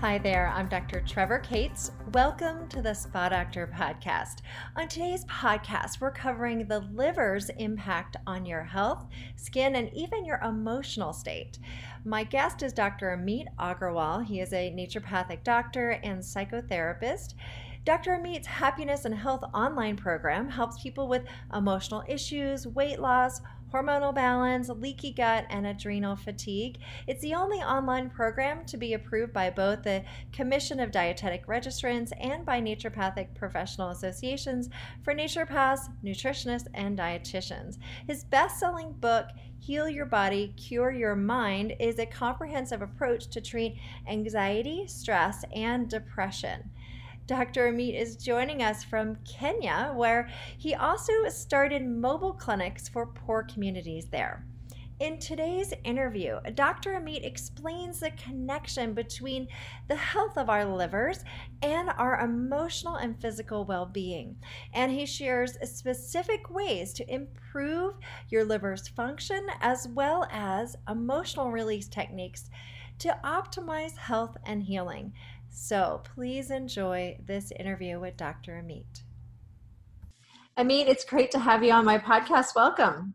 Hi there, I'm Dr. Trevor Cates. Welcome to the Spa Doctor podcast. On today's podcast, we're covering the liver's impact on your health, skin, and even your emotional state. My guest is Dr. Ameet Aggarwal. He is a naturopathic doctor and psychotherapist. Dr. Ameet's Happiness and Health online program helps people with emotional issues, weight loss, hormonal balance, leaky gut, and adrenal fatigue. It's the only online program to be approved by both the Commission of Dietetic Registrants and by Naturopathic Professional Associations for naturopaths, nutritionists, and dietitians. His best-selling book, Heal Your Body, Cure Your Mind, is a comprehensive approach to treat anxiety, stress, and depression. Dr. Ameet is joining us from Kenya, where he also started mobile clinics for poor communities there. In today's interview, Dr. Ameet explains the connection between the health of our livers and our emotional and physical well-being. And he shares specific ways to improve your liver's function as well as emotional release techniques to optimize health and healing. So please enjoy this interview with Dr. Ameet. Ameet, it's great to have you on my podcast. Welcome.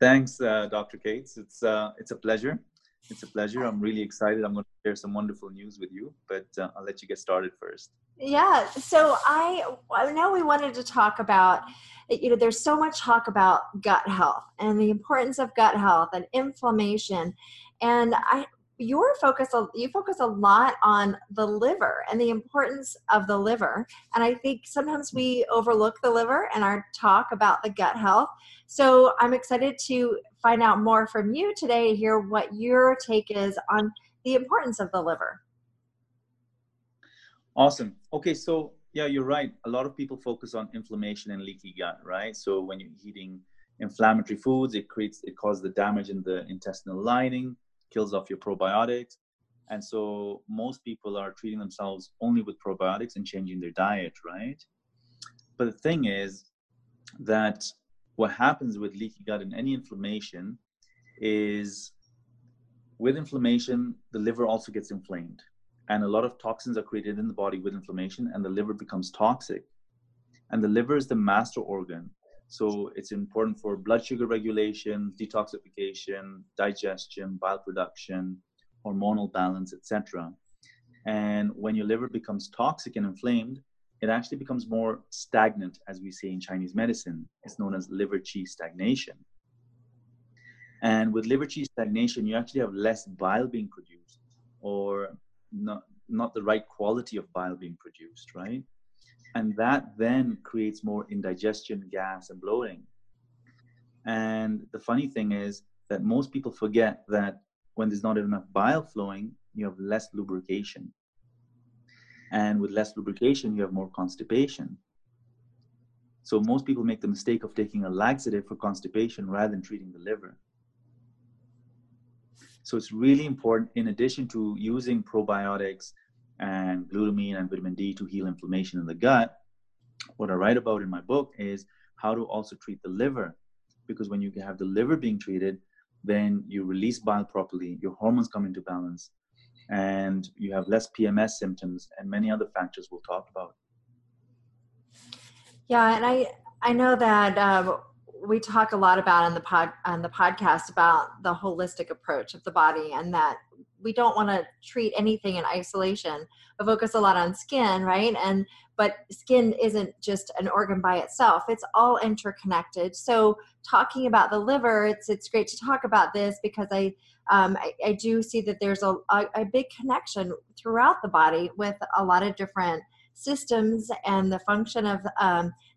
Thanks, Dr. Cates. It's a pleasure. I'm really excited. I'm going to share some wonderful news with you, but I'll let you get started first. Yeah. So I know we wanted to talk about, there's so much talk about gut health and the importance of gut health and inflammation. And you focus a lot on the liver and the importance of the liver. And I think sometimes we overlook the liver and our talk about the gut health. So I'm excited to find out more from you today to hear what your take is on the importance of the liver. Awesome. Okay. So yeah, you're right. A lot of people focus on inflammation and leaky gut, right? So when you're eating inflammatory foods, it causes the damage in the intestinal lining, kills off your probiotics. And so most people are treating themselves only with probiotics and changing their diet, right? But the thing is that what happens with leaky gut and any inflammation is with inflammation, the liver also gets inflamed. And a lot of toxins are created in the body with inflammation, and the liver becomes toxic. And the liver is the master organ. So it's important for blood sugar regulation, detoxification, digestion, bile production, hormonal balance, etc. And when your liver becomes toxic and inflamed, it actually becomes more stagnant, as we say in Chinese medicine. It's known as liver qi stagnation. And with liver qi stagnation, you actually have less bile being produced, or not the right quality of bile being produced, right? And that then creates more indigestion, gas, and bloating. And the funny thing is that most people forget that when there's not enough bile flowing, you have less lubrication. And with less lubrication, you have more constipation. So most people make the mistake of taking a laxative for constipation rather than treating the liver. So it's really important, in addition to using probiotics and glutamine and vitamin D to heal inflammation in the gut, what I write about in my book is how to also treat the liver. Because when you have the liver being treated, then you release bile properly, your hormones come into balance, and you have less PMS symptoms and many other factors we'll talk about. Yeah, and I know that we talk a lot about on the podcast about the holistic approach of the body, and that we don't want to treat anything in isolation. We focus a lot on skin, right? But skin isn't just an organ by itself. It's all interconnected. So talking about the liver, it's great to talk about this because I do see that there's a big connection throughout the body with a lot of different systems and the function of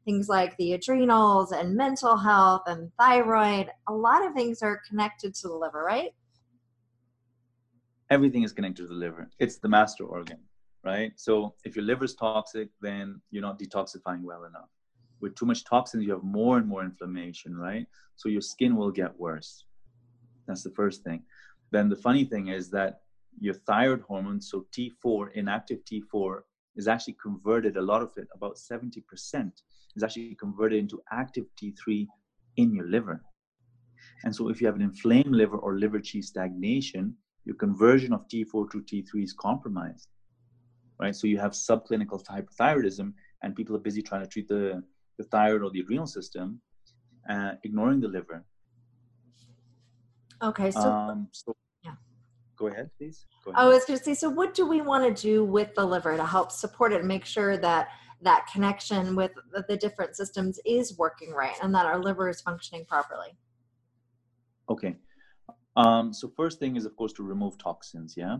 things like the adrenals and mental health and thyroid. A lot of things are connected to the liver, right? Everything is connected to the liver. It's the master organ, right? So if your liver is toxic, then you're not detoxifying well enough. With too much toxins, you have more and more inflammation, right? So your skin will get worse. That's the first thing. Then the funny thing is that your thyroid hormone, so T4, inactive T4, is actually converted, a lot of it, about 70%, is actually converted into active T3 in your liver. And so if you have an inflamed liver or liver cheese stagnation, your conversion of T4 to T3 is compromised, right? So you have subclinical hyperthyroidism, and people are busy trying to treat the thyroid or the adrenal system, ignoring the liver. Okay, so, yeah. Go ahead, please. Go ahead. I was going to say, so what do we want to do with the liver to help support it and make sure that that connection with the different systems is working right and that our liver is functioning properly? Okay. So first thing is, of course, to remove toxins, yeah?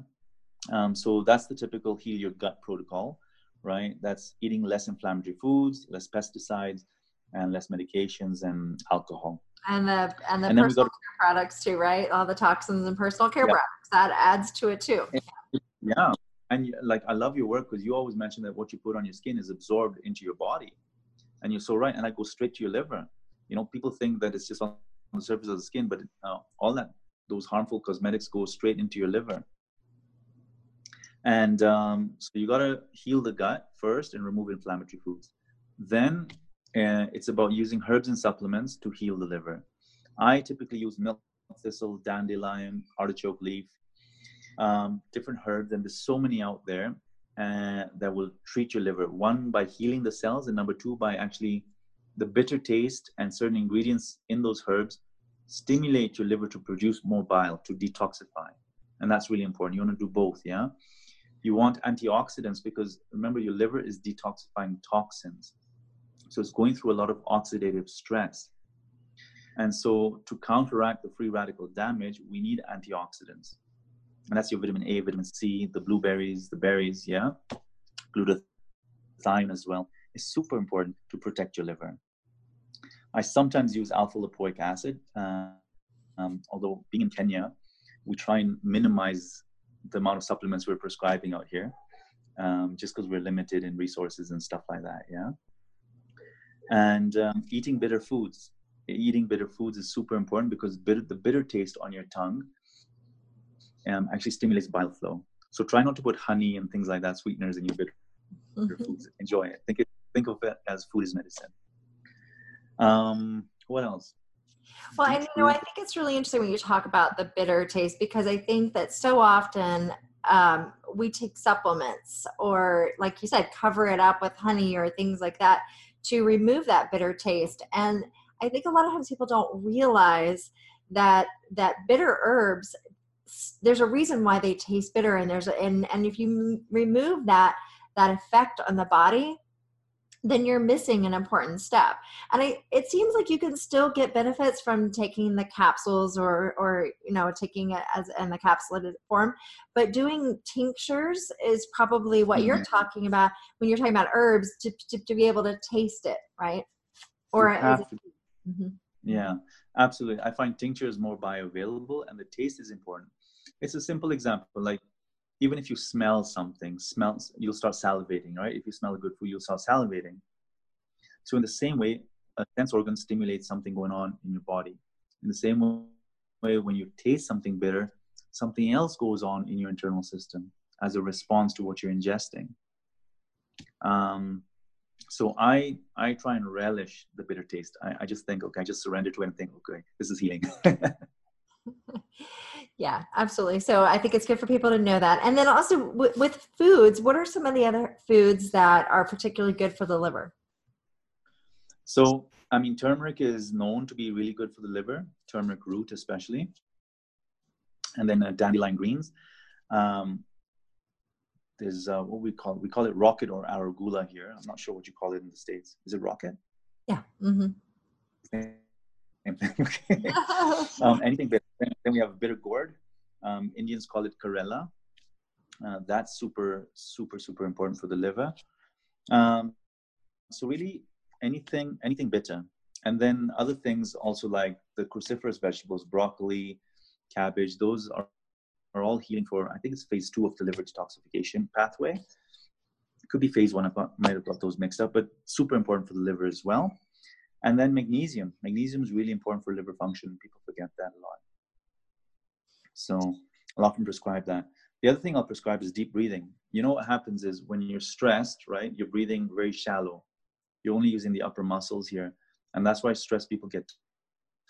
So that's the typical heal your gut protocol, right? That's eating less inflammatory foods, less pesticides, and less medications and alcohol. And the personal care products too, right? All the toxins and personal care products, that adds to it too. Yeah. And like, I love your work because you always mention that what you put on your skin is absorbed into your body. And you're so right. And I go straight to your liver. You know, people think that it's just on the surface of the skin, but all that, those harmful cosmetics go straight into your liver. And so you got to heal the gut first and remove inflammatory foods. Then it's about using herbs and supplements to heal the liver. I typically use milk thistle, dandelion, artichoke leaf, different herbs, and there's so many out there that will treat your liver. One, by healing the cells, and number two, by actually the bitter taste and certain ingredients in those herbs stimulate your liver to produce more bile, to detoxify. And that's really important. You want to do both, yeah? You want antioxidants because, remember, your liver is detoxifying toxins. So it's going through a lot of oxidative stress. And so to counteract the free radical damage, we need antioxidants. And that's your vitamin A, vitamin C, the blueberries, the berries, yeah? Glutathione as well. It's super important to protect your liver. I sometimes use alpha-lipoic acid, although being in Kenya, we try and minimize the amount of supplements we're prescribing out here, just because we're limited in resources and stuff like that, yeah? And eating bitter foods. Eating bitter foods is super important because the bitter taste on your tongue actually stimulates bile flow. So try not to put honey and things like that, sweeteners in your bitter foods. Enjoy it. Think of it as food is medicine. What else? Well, and, you know, I think it's really interesting when you talk about the bitter taste, because I think that so often we take supplements or, like you said, cover it up with honey or things like that to remove that bitter taste. And I think a lot of times people don't realize that bitter herbs, there's a reason why they taste bitter, and and if you remove that effect on the body, then you're missing an important step. And it seems like you can still get benefits from taking the capsules or you know, taking it as in the capsulated form, but doing tinctures is probably what you're talking about when you're talking about herbs to be able to taste it, right? Or yeah, absolutely. I find tinctures more bioavailable, and the taste is important. It's a simple example, like, even if you smell something, you'll start salivating, right? If you smell a good food, you'll start salivating. So in the same way, a sense organ stimulates something going on in your body. In the same way, when you taste something bitter, something else goes on in your internal system as a response to what you're ingesting. So I try and relish the bitter taste. I just think, okay, I just surrender to it and think, okay, this is healing. Yeah, absolutely. So I think it's good for people to know that. And then also with foods, what are some of the other foods that are particularly good for the liver? So, I mean, turmeric is known to be really good for the liver, turmeric root especially. And then dandelion greens. There's what we call it rocket or arugula here. I'm not sure what you call it in the States. Is it rocket? Yeah. Mm-hmm. Okay. Anything bitter. Then we have bitter gourd. Indians call it Karela. That's super, super, super important for the liver. So really anything bitter. And then other things also like the cruciferous vegetables, broccoli, cabbage, those are all healing for, I think it's phase 2 of the liver detoxification pathway. It could be phase 1, I might have got those mixed up, but super important for the liver as well. And then magnesium. Magnesium is really important for liver function. People forget that a lot. So I'll often prescribe that. The other thing I'll prescribe is deep breathing. You know what happens is when you're stressed, right, you're breathing very shallow. You're only using the upper muscles here. And that's why stressed people get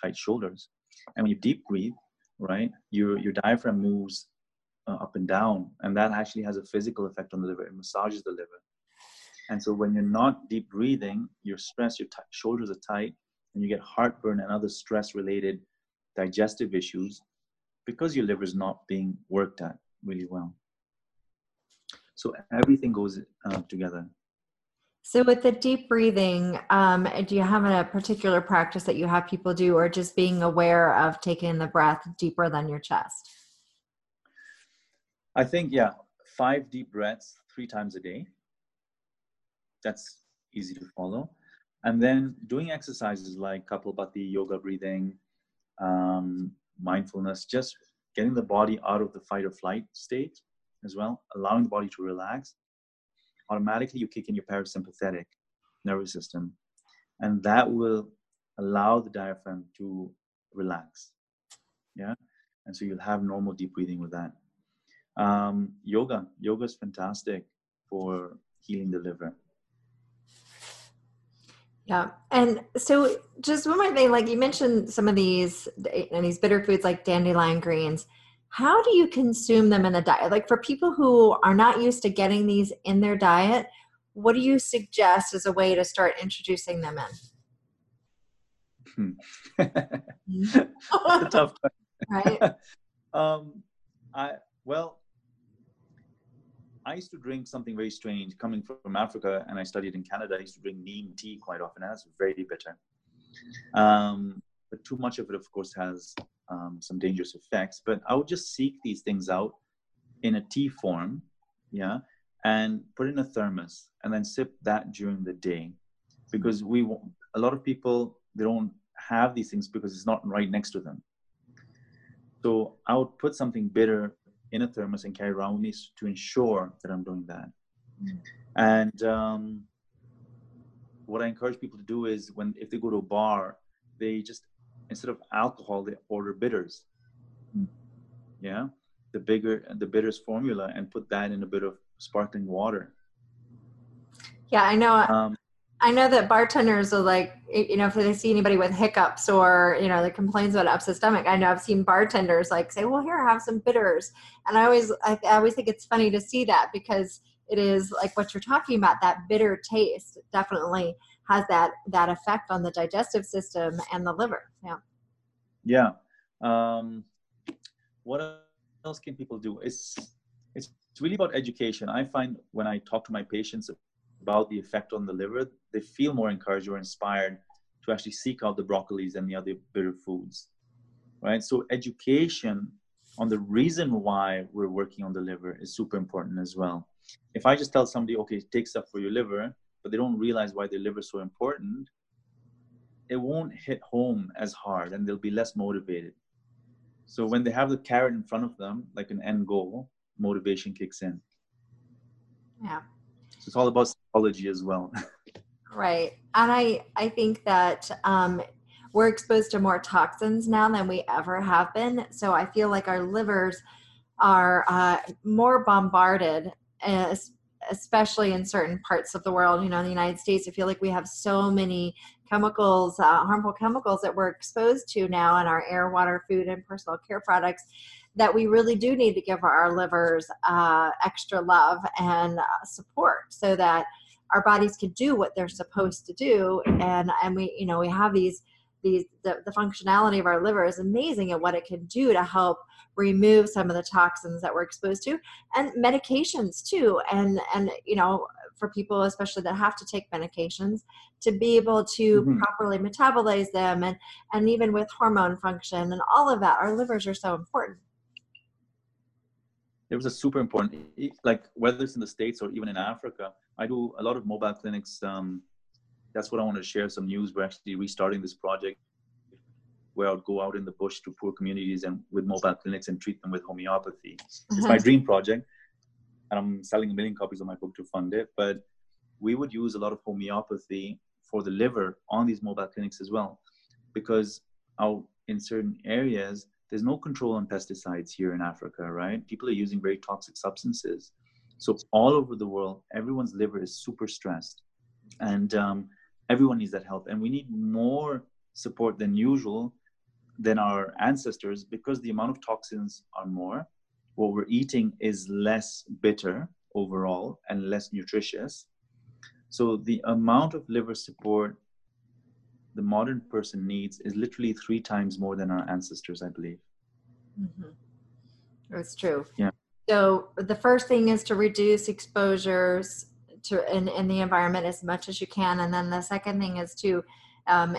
tight shoulders. And when you deep breathe, right, your diaphragm moves up and down, and that actually has a physical effect on the liver. It massages the liver. And so when you're not deep breathing, you're stressed, your shoulders are tight, and you get heartburn and other stress-related digestive issues because your liver is not being worked at really well. So everything goes together. So with the deep breathing, do you have a particular practice that you have people do, or just being aware of taking the breath deeper than your chest? I think, yeah, 5 deep breaths 3 times a day. That's easy to follow. And then doing exercises like kapalbati, yoga breathing, mindfulness, just getting the body out of the fight or flight state as well, allowing the body to relax. Automatically you kick in your parasympathetic nervous system, and that will allow the diaphragm to relax. Yeah. And so you'll have normal deep breathing with that. Yoga is fantastic for healing the liver. Yeah. And so just one more thing, like you mentioned some of these, and these bitter foods like dandelion greens, how do you consume them in the diet? Like for people who are not used to getting these in their diet, what do you suggest as a way to start introducing them in? That's a tough question. Right. I used to drink something very strange coming from Africa, and I studied in Canada. I used to drink neem tea quite often, and that's very bitter. But too much of it, of course, has some dangerous effects. But I would just seek these things out in a tea form, yeah, and put in a thermos and then sip that during the day, because a lot of people, they don't have these things because it's not right next to them. So I would put something bitter in a thermos and carry around with me to ensure that I'm doing that. Mm. And what I encourage people to do is if they go to a bar, they just, instead of alcohol, they order bitters. Mm. Yeah. The bitters formula, and put that in a bit of sparkling water. Yeah. I know that bartenders are like, you know, if they see anybody with hiccups or, you know, that complains about an upset stomach, I know I've seen bartenders like say, well, here, have some bitters. And I always think it's funny to see that, because it is like what you're talking about, that bitter taste definitely has that effect on the digestive system and the liver. Yeah. Yeah. What else can people do? It's really about education. I find when I talk to my patients about the effect on the liver, they feel more encouraged or inspired to actually seek out the broccolis and the other bitter foods, right? So education on the reason why we're working on the liver is super important as well. If I just tell somebody, okay, take stuff for your liver, but they don't realize why their liver is so important, it won't hit home as hard and they'll be less motivated. So when they have the carrot in front of them, like an end goal, motivation kicks in. Yeah. So it's all about psychology as well. Right. And I think that we're exposed to more toxins now than we ever have been. So I feel like our livers are more bombarded, especially in certain parts of the world. You know, in the United States, I feel like we have so many chemicals, harmful chemicals that we're exposed to now in our air, water, food, and personal care products, that we really do need to give our livers extra love and support so that our bodies can do what they're supposed to do. And we, you know, we have the functionality of our liver is amazing at what it can do to help remove some of the toxins that we're exposed to, and medications too. And you know, for people especially that have to take medications, to be able to mm-hmm. properly metabolize them, and even with hormone function and all of that, our livers are so important. It was a super important, like whether it's in the States or even in Africa, I do a lot of mobile clinics. That's what I want to share, some news. We're actually restarting this project where I would go out in the bush to poor communities and with mobile clinics and treat them with homeopathy. Uh-huh. It's my dream project, and I'm selling a 1 million copies of my book to fund it. But we would use a lot of homeopathy for the liver on these mobile clinics as well, because in certain areas, there's no control on pesticides here in Africa, right? People are using very toxic substances. So all over the world, everyone's liver is super stressed, and everyone needs that help. And we need more support than usual than our ancestors because the amount of toxins are more. What we're eating is less bitter overall and less nutritious. So the amount of liver support the modern person needs is literally 3 times more than our ancestors, I believe. Mm-hmm. That's true. Yeah. So the first thing is to reduce exposures to in the environment as much as you can. And then the second thing is to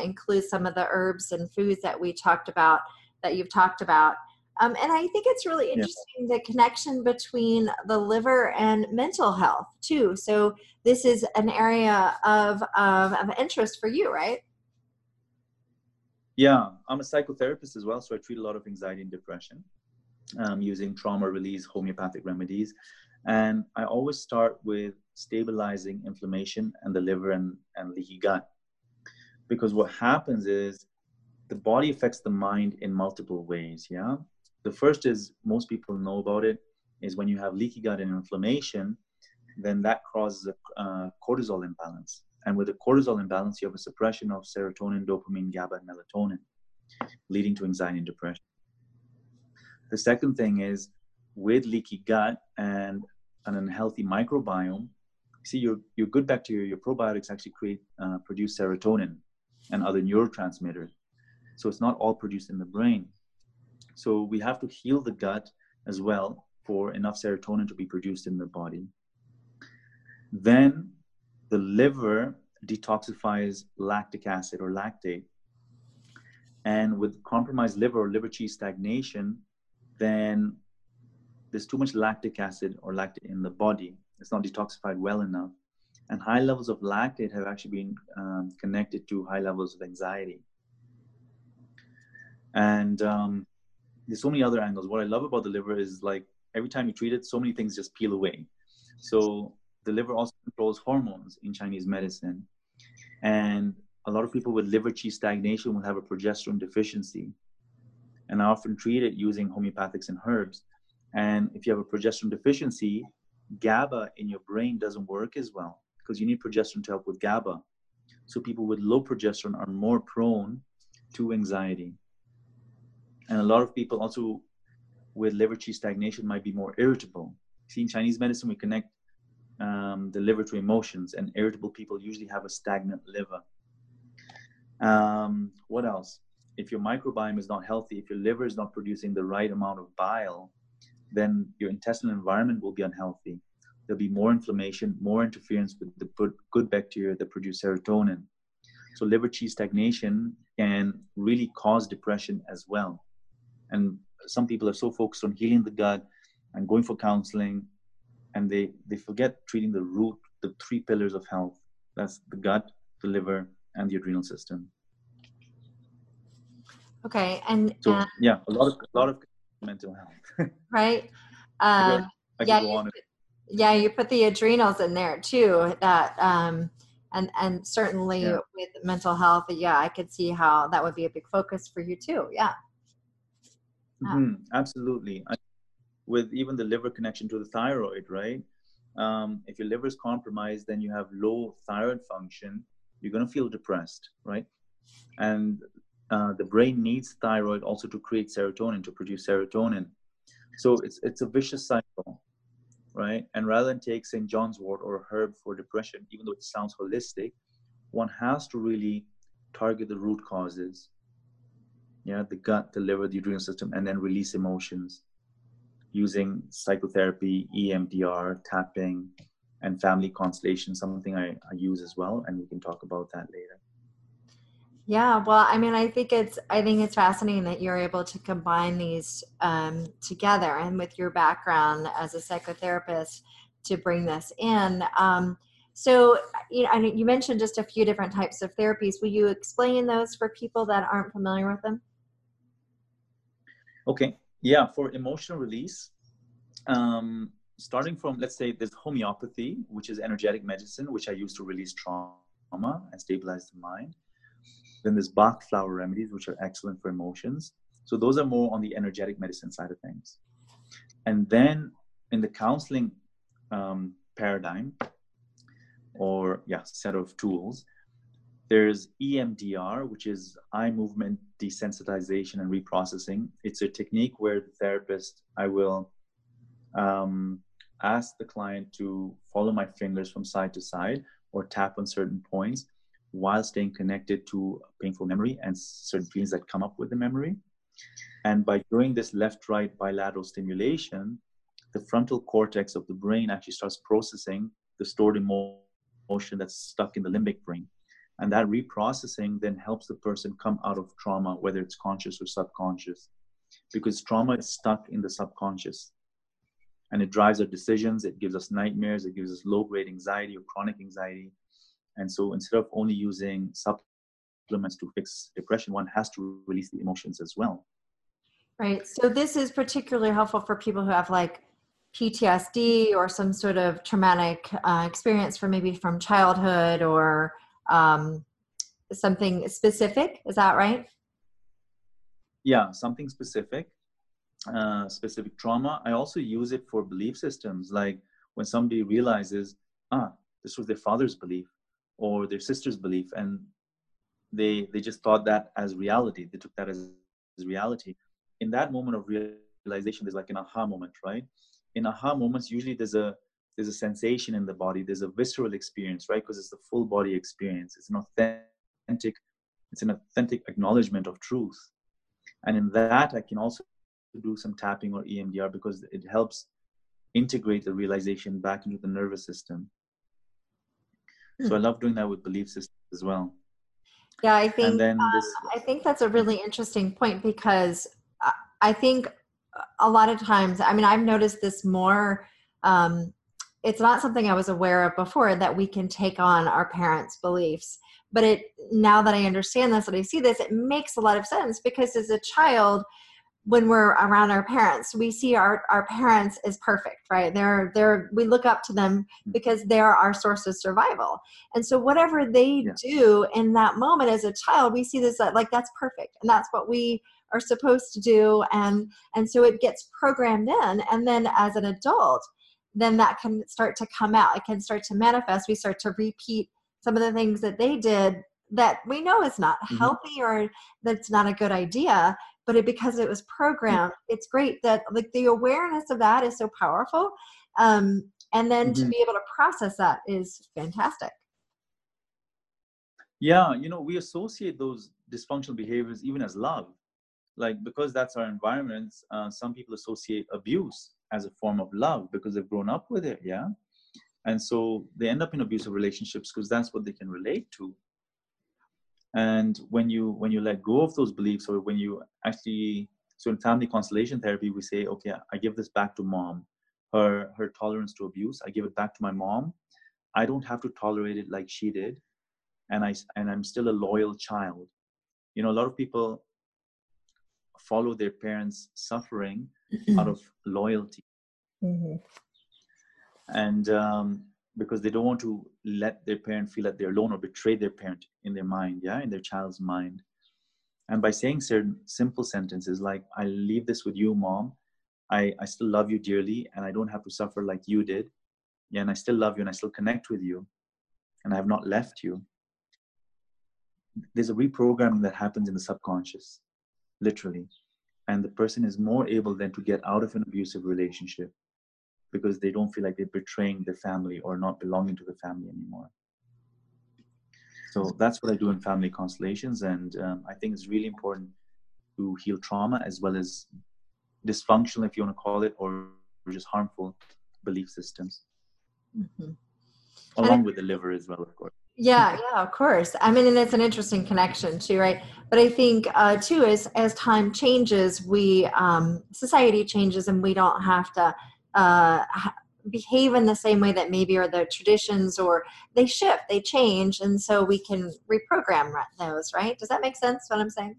include some of the herbs and foods that we talked about, that you've talked about. And I think it's really interesting, the connection between the liver and mental health too. So this is an area of interest for you, right? Yeah, I'm a psychotherapist as well. So I treat a lot of anxiety and depression using trauma release, homeopathic remedies. And I always start with stabilizing inflammation and the liver and leaky gut. Because what happens is the body affects the mind in multiple ways, yeah? The first is, most people know about it, is when you have leaky gut and inflammation, then that causes a cortisol imbalance. And with a cortisol imbalance, you have a suppression of serotonin, dopamine, GABA, and melatonin, leading to anxiety and depression. The second thing is, with leaky gut and an unhealthy microbiome, see, your good bacteria, your probiotics actually produce serotonin and other neurotransmitters. So it's not all produced in the brain. So we have to heal the gut as well for enough serotonin to be produced in the body. Then the liver detoxifies lactic acid or lactate. And with compromised liver or liver cheese stagnation, then there's too much lactic acid or lactate in the body. It's not detoxified well enough. And high levels of lactate have actually been connected to high levels of anxiety. And there's so many other angles. What I love about the liver is, like, every time you treat it, so many things just peel away. So the liver also controls hormones in Chinese medicine. And a lot of people with liver qi stagnation will have a progesterone deficiency. And I often treat it using homeopathics and herbs. And if you have a progesterone deficiency, GABA in your brain doesn't work as well because you need progesterone to help with GABA. So people with low progesterone are more prone to anxiety. And a lot of people also with liver qi stagnation might be more irritable. See, in Chinese medicine, we connect the liver to emotions, and irritable people usually have a stagnant liver. What else? If your microbiome is not healthy, if your liver is not producing the right amount of bile, then your intestinal environment will be unhealthy. There'll be more inflammation, more interference with the good bacteria that produce serotonin. So liver qi stagnation can really cause depression as well. And some people are so focused on healing the gut and going for counseling, and they forget treating the root, the 3 pillars of health. That's the gut, the liver, and the adrenal system. Okay, and so, yeah, a lot of mental health. Right. You put the adrenals in there too. That and certainly with mental health, I could see how that would be a big focus for you too. Yeah. Absolutely. With even the liver connection to the thyroid, right? If your liver is compromised, then you have low thyroid function. You're going to feel depressed, right? And the brain needs thyroid also to create serotonin, to produce serotonin. So it's a vicious cycle, right? And rather than take St. John's Wort or a herb for depression, even though it sounds holistic, one has to really target the root causes. Yeah, the gut, the liver, the adrenal system, and then release emotions using psychotherapy, EMDR, tapping, and family constellation, something I use as well. And we can talk about that later. Yeah, well, I mean, I think it's fascinating that you're able to combine these together, and with your background as a psychotherapist to bring this in. So, you mentioned just a few different types of therapies. Will you explain those for people that aren't familiar with them? Okay. Yeah. For emotional release, starting from, let's say, there's homeopathy, which is energetic medicine, which I use to release trauma and stabilize the mind. Then there's Bach flower remedies, which are excellent for emotions. So those are more on the energetic medicine side of things. And then in the counseling paradigm, or set of tools, There's EMDR, which is eye movement desensitization and reprocessing. It's a technique where the therapist, I will ask the client to follow my fingers from side to side or tap on certain points while staying connected to a painful memory and certain feelings that come up with the memory. And by doing this left-right bilateral stimulation, the frontal cortex of the brain actually starts processing the stored emotion that's stuck in the limbic brain. And that reprocessing then helps the person come out of trauma, whether it's conscious or subconscious, because trauma is stuck in the subconscious and it drives our decisions. It gives us nightmares. It gives us low-grade anxiety or chronic anxiety. And so instead of only using supplements to fix depression, one has to release the emotions as well. Right. So this is particularly helpful for people who have like PTSD or some sort of traumatic experience from childhood or something specific. Is that right? Yeah, something specific, specific trauma. I also use it for belief systems. Like when somebody realizes, this was their father's belief or their sister's belief, and they just thought that as reality. They took that as reality. In that moment of realization, there's like an aha moment, right? In aha moments, usually there's a sensation in the body. There's a visceral experience, right? Because it's the full body experience. It's an authentic acknowledgement of truth. And in that, I can also do some tapping or EMDR because it helps integrate the realization back into the nervous system. So I love doing that with belief systems as well. Yeah, I think, I think that's a really interesting point because I think a lot of times, I mean, I've noticed this more, it's not something I was aware of before, that we can take on our parents' beliefs. But now that I understand this and I see this, it makes a lot of sense because as a child, when we're around our parents, we see our parents as perfect, right? We look up to them because they're our source of survival. And so whatever they do in that moment as a child, we see this like that's perfect. And that's what we are supposed to do. And so it gets programmed in. And then as an adult, then that can start to come out. It can start to manifest. We start to repeat some of the things that they did that we know is not healthy or that's not a good idea. But because it was programmed, it's great that like the awareness of that is so powerful. And then to be able to process that is fantastic. Yeah. You know, we associate those dysfunctional behaviors even as love, like because that's our environment. Some people associate abuse as a form of love because they've grown up with it. Yeah. And so they end up in abusive relationships because that's what they can relate to. And when you let go of those beliefs, or when you actually, so in family constellation therapy, we say, okay, I give this back to mom, her tolerance to abuse. I give it back to my mom. I don't have to tolerate it like she did. And I'm still a loyal child. You know, a lot of people follow their parents' suffering out of loyalty. And because they don't want to let their parent feel that they're alone or betray their parent in their mind, in their child's mind. And by saying certain simple sentences like, I leave this with you, mom. I still love you dearly, and I don't have to suffer like you did. Yeah, and I still love you, and I still connect with you, and I have not left you. There's a reprogramming that happens in the subconscious, literally. And the person is more able then to get out of an abusive relationship, because they don't feel like they're betraying their family or not belonging to the family anymore. So that's what I do in family constellations. And I think it's really important to heal trauma as well as dysfunctional, if you want to call it, or just harmful belief systems. Along with the liver as well, of course. Yeah, of course. I mean, and it's an interesting connection too, right? But I think too, as time changes, society changes, and we don't have to behave in the same way that maybe are the traditions, or they shift, they change. And so we can reprogram those, right? Does that make sense what I'm saying?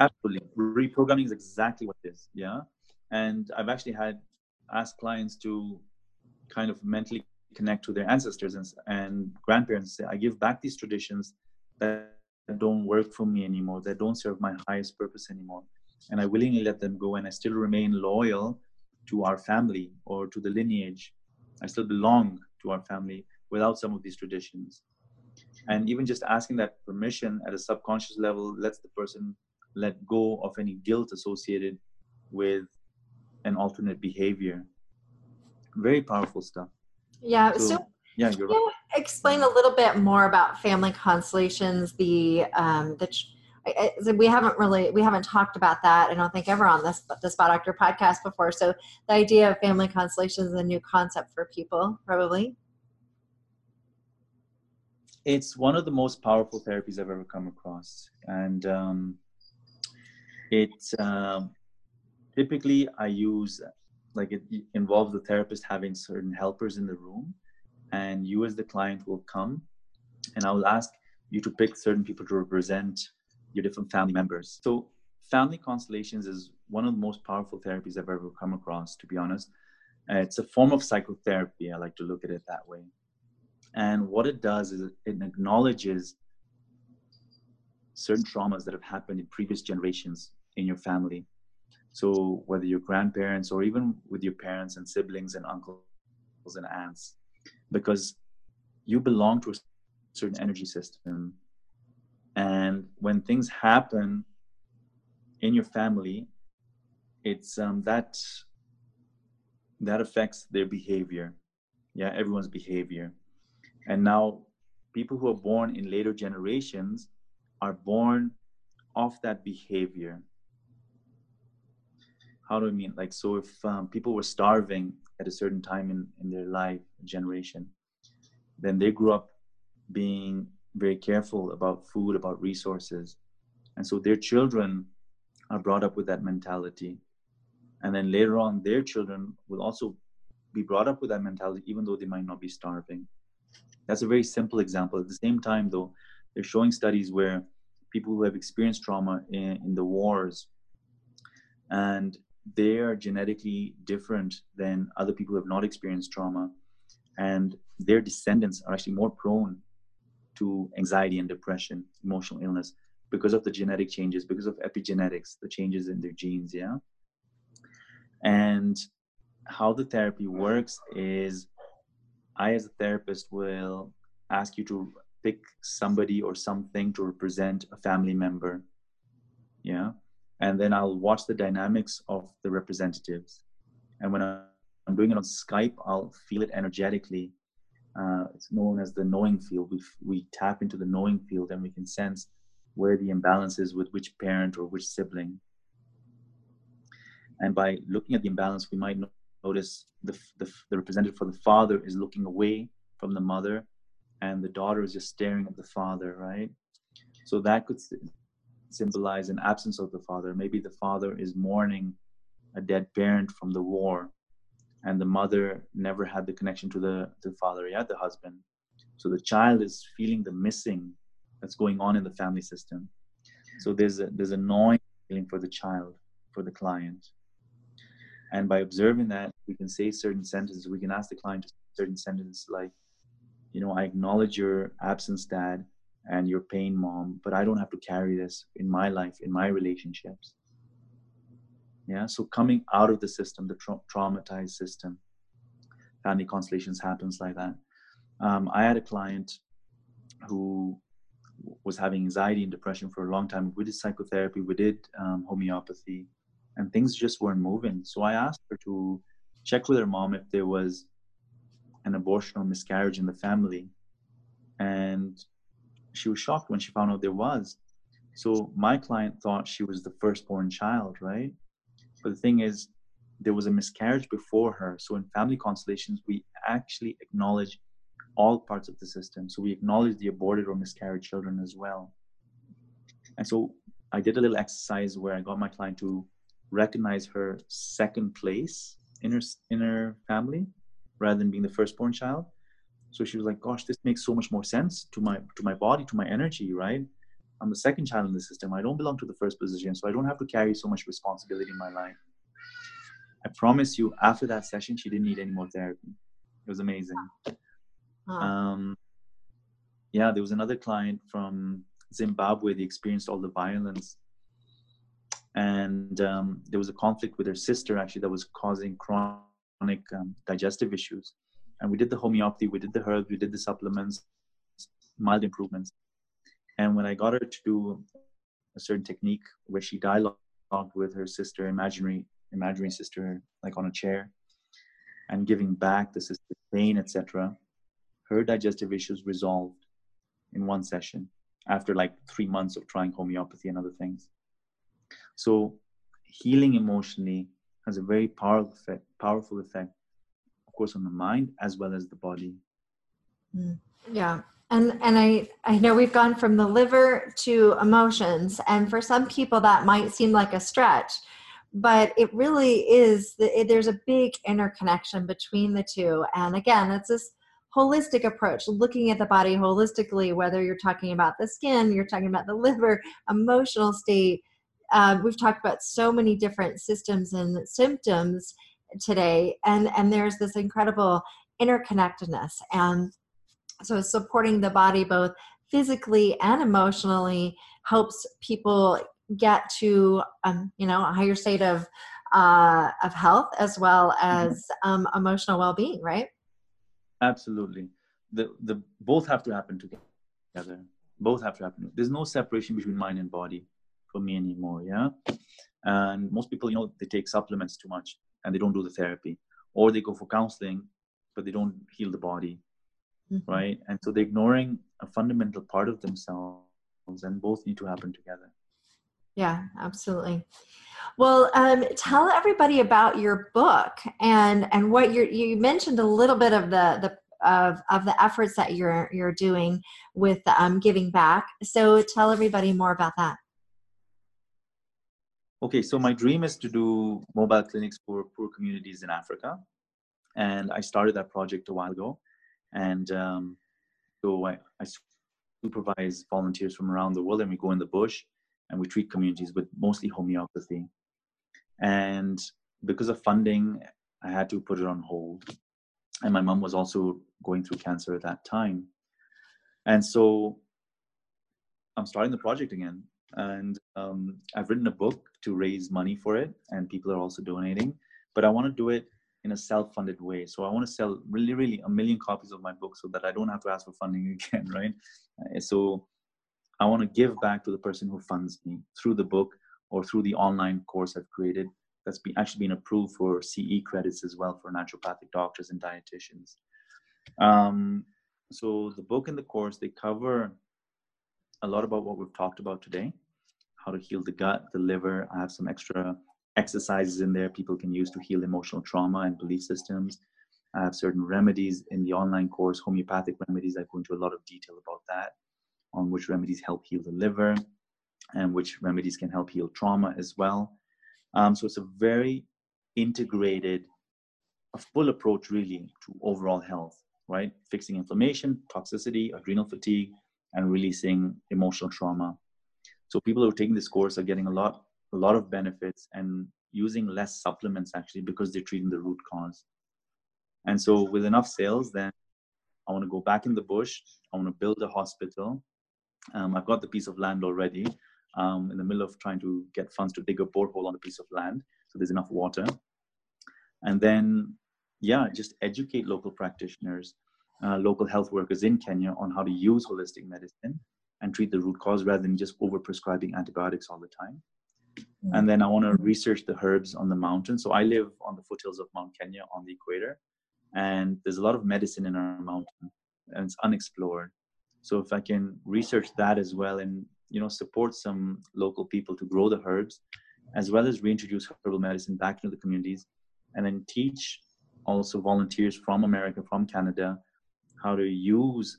Absolutely. Reprogramming is exactly what it is. Yeah. And I've actually asked clients to kind of mentally connect to their ancestors and grandparents and say, I give back these traditions that don't work for me anymore, that don't serve my highest purpose anymore. And I willingly let them go. And I still remain loyal to our family or to the lineage. I still belong to our family without some of these traditions. And even just asking that permission at a subconscious level lets the person let go of any guilt associated with an alternate behavior. Very powerful stuff. Yeah. So yeah, you're right. Explain a little bit more about family constellations. We haven't talked about that, I don't think, ever on the Spa Doctor podcast before. So the idea of family constellations is a new concept for people, probably. It's one of the most powerful therapies I've ever come across. And typically I use, like, it involves the therapist having certain helpers in the room, and you as the client will come, and I will ask you to pick certain people to represent your different family members. So family constellations is one of the most powerful therapies I've ever come across, to be honest. It's a form of psychotherapy. I like to look at it that way. And what it does is it acknowledges certain traumas that have happened in previous generations in your family. So whether your grandparents or even with your parents and siblings and uncles and aunts, because you belong to a certain energy system. And when things happen in your family, it's that affects their behavior. Yeah, everyone's behavior. And now people who are born in later generations are born off that behavior. How do I mean? Like, so if people were starving at a certain time in their life generation, then they grew up being very careful about food, about resources. And so their children are brought up with that mentality. And then later on, their children will also be brought up with that mentality, even though they might not be starving. That's a very simple example. At the same time, though, they're showing studies where people who have experienced trauma in the wars, and they are genetically different than other people who have not experienced trauma. And their descendants are actually more prone to anxiety and depression, emotional illness, because of the genetic changes, because of epigenetics, the changes in their genes, yeah? And how the therapy works is, I, as a therapist, will ask you to pick somebody or something to represent a family member, yeah? And then I'll watch the dynamics of the representatives. And when I'm doing it on Skype, I'll feel it energetically. It's known as the knowing field. We tap into the knowing field, and we can sense where the imbalance is with which parent or which sibling. And by looking at the imbalance, we might notice the representative for the father is looking away from the mother, and the daughter is just staring at the father, right? So that could symbolize an absence of the father. Maybe the father is mourning a dead parent from the war, and the mother never had the connection to the father, yeah, the husband. So the child is feeling the missing that's going on in the family system. So there's a gnawing feeling for the child, for the client. And by observing that, we can say certain sentences. We can ask the client to say certain sentences like, you know, I acknowledge your absence, Dad, and your pain, Mom, but I don't have to carry this in my life, in my relationships. Yeah, so coming out of the system, the traumatized system, family constellations happens like that. I had a client who was having anxiety and depression for a long time. We did psychotherapy, we did homeopathy, and things just weren't moving. So I asked her to check with her mom if there was an abortion or miscarriage in the family. And she was shocked when she found out there was. So my client thought she was the firstborn child, right? But the thing is, there was a miscarriage before her. So in family constellations, we actually acknowledge all parts of the system. So we acknowledge the aborted or miscarried children as well. And so I did a little exercise where I got my client to recognize her second place in her family rather than being the firstborn child. So she was like, gosh, this makes so much more sense to my body, to my energy, right? I'm the second child in the system. I don't belong to the first position, so I don't have to carry so much responsibility in my life. I promise you, after that session, she didn't need any more therapy. It was amazing. Huh. Yeah, there was another client from Zimbabwe. They experienced all the violence. And there was a conflict with her sister, actually, that was causing chronic digestive issues. And we did the homeopathy, we did the herbs, we did the supplements, mild improvements. And when I got her to do a certain technique where she dialogued with her sister, imaginary sister, like on a chair, and giving back the sister's pain, etc., her digestive issues resolved in one session after like 3 months of trying homeopathy and other things. So healing emotionally has a very powerful effect, of course, on the mind as well as the body. Yeah. And I know we've gone from the liver to emotions, and for some people that might seem like a stretch, but it really is. There's a big interconnection between the two. And again, it's this holistic approach, looking at the body holistically, whether you're talking about the skin, you're talking about the liver, emotional state. We've talked about so many different systems and symptoms today, and there's this incredible interconnectedness. And so supporting the body both physically and emotionally helps people get to, a higher state of health as well as emotional well-being, right? Absolutely. The both have to happen together. Both have to happen. There's no separation between mind and body for me anymore, yeah? And most people, they take supplements too much and they don't do the therapy, or they go for counseling, but they don't heal the body. Mm-hmm. Right? And so they're ignoring a fundamental part of themselves, and both need to happen together. Yeah, absolutely. Well, tell everybody about your book and what you mentioned a little bit of the efforts that you're doing with giving back. So tell everybody more about that. Okay, so my dream is to do mobile clinics for poor communities in Africa, and I started that project a while ago. And so I supervise volunteers from around the world, and we go in the bush and we treat communities with mostly homeopathy. And because of funding, I had to put it on hold. And my mom was also going through cancer at that time. And so I'm starting the project again. And I've written a book to raise money for it, and people are also donating. But I want to do it in a self-funded way. So I want to sell really, really 1 million copies of my book so that I don't have to ask for funding again, right? So I want to give back to the person who funds me through the book or through the online course I've created that's actually been approved for CE credits as well for naturopathic doctors and dietitians. So the book and the course, they cover a lot about what we've talked about today, how to heal the gut, the liver. I have some extra exercises in there people can use to heal emotional trauma and belief systems. I have certain remedies in the online course, homeopathic remedies. I go into a lot of detail about that, on which remedies help heal the liver and which remedies can help heal trauma as well. So it's a very integrated, a full approach really to overall health, right? Fixing inflammation, toxicity, adrenal fatigue, and releasing emotional trauma. So people who are taking this course are getting a lot of benefits and using less supplements actually, because they're treating the root cause. And so with enough sales, then I want to go back in the bush. I want to build a hospital. I've got the piece of land already. In the middle of trying to get funds to dig a borehole on the piece of land, so there's enough water. And then, just educate local practitioners, local health workers in Kenya on how to use holistic medicine and treat the root cause rather than just overprescribing antibiotics all the time. And then I want to research the herbs on the mountain. So I live on the foothills of Mount Kenya on the equator, and there's a lot of medicine in our mountain and it's unexplored. So if I can research that as well and, support some local people to grow the herbs, as well as reintroduce herbal medicine back into the communities, and then teach also volunteers from America, from Canada, how to use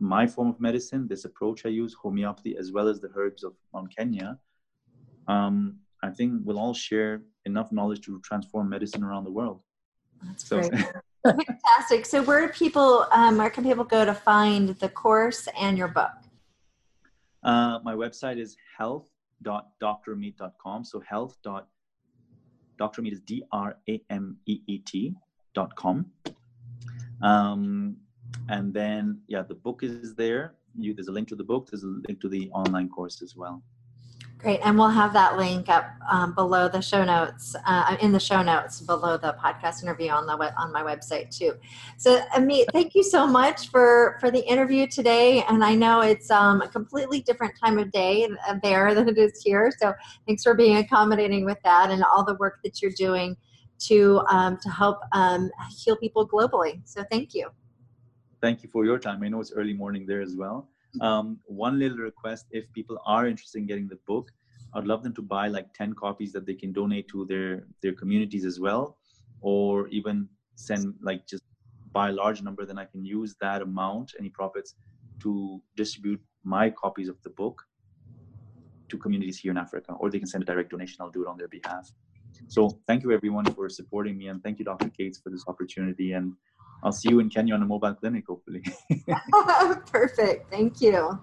my form of medicine, this approach I use, homeopathy, as well as the herbs of Mount Kenya. I think we'll all share enough knowledge to transform medicine around the world. That's great. Fantastic. So where can people go to find the course and your book? My website is health.drmeet.com. So health.drmeet is DRAMEET.com. And then, the book is there. There's a link to the book. There's a link to the online course as well. Great. And we'll have that link up below the show notes, in the show notes below the podcast interview on my website too. So Ameet, thank you so much for the interview today. And I know it's a completely different time of day there than it is here. So thanks for being accommodating with that and all the work that you're doing to help heal people globally. So thank you. Thank you for your time. I know it's early morning there as well. One little request, if people are interested in getting the book, I'd love them to buy like 10 copies that they can donate to their communities as well, or even send, like, just buy a large number, then I can use that amount, any profits, to distribute my copies of the book to communities here in Africa, or they can send a direct donation. I'll do it on their behalf. So thank you everyone for supporting me, and thank you Dr. Cates for this opportunity, and I'll see you in Kenya on a mobile clinic, hopefully. Perfect. Thank you.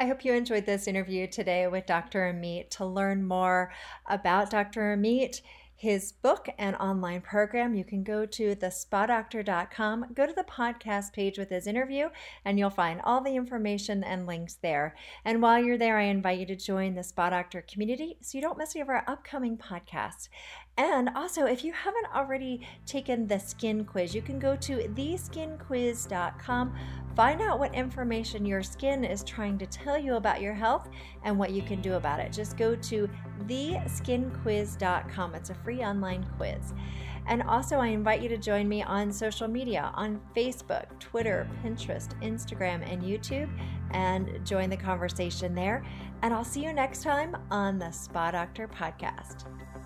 I hope you enjoyed this interview today with Dr. Ameet. To learn more about Dr. Ameet, his book and online program, you can go to thespadoctor.com, go to the podcast page with his interview, and you'll find all the information and links there. And while you're there, I invite you to join the Spa Doctor community so you don't miss any of our upcoming podcasts. And also, if you haven't already taken the skin quiz, you can go to theskinquiz.com, find out what information your skin is trying to tell you about your health and what you can do about it. Just go to theskinquiz.com. It's a free online quiz. And also, I invite you to join me on social media, on Facebook, Twitter, Pinterest, Instagram, and YouTube, and join the conversation there. And I'll see you next time on the Spa Doctor Podcast.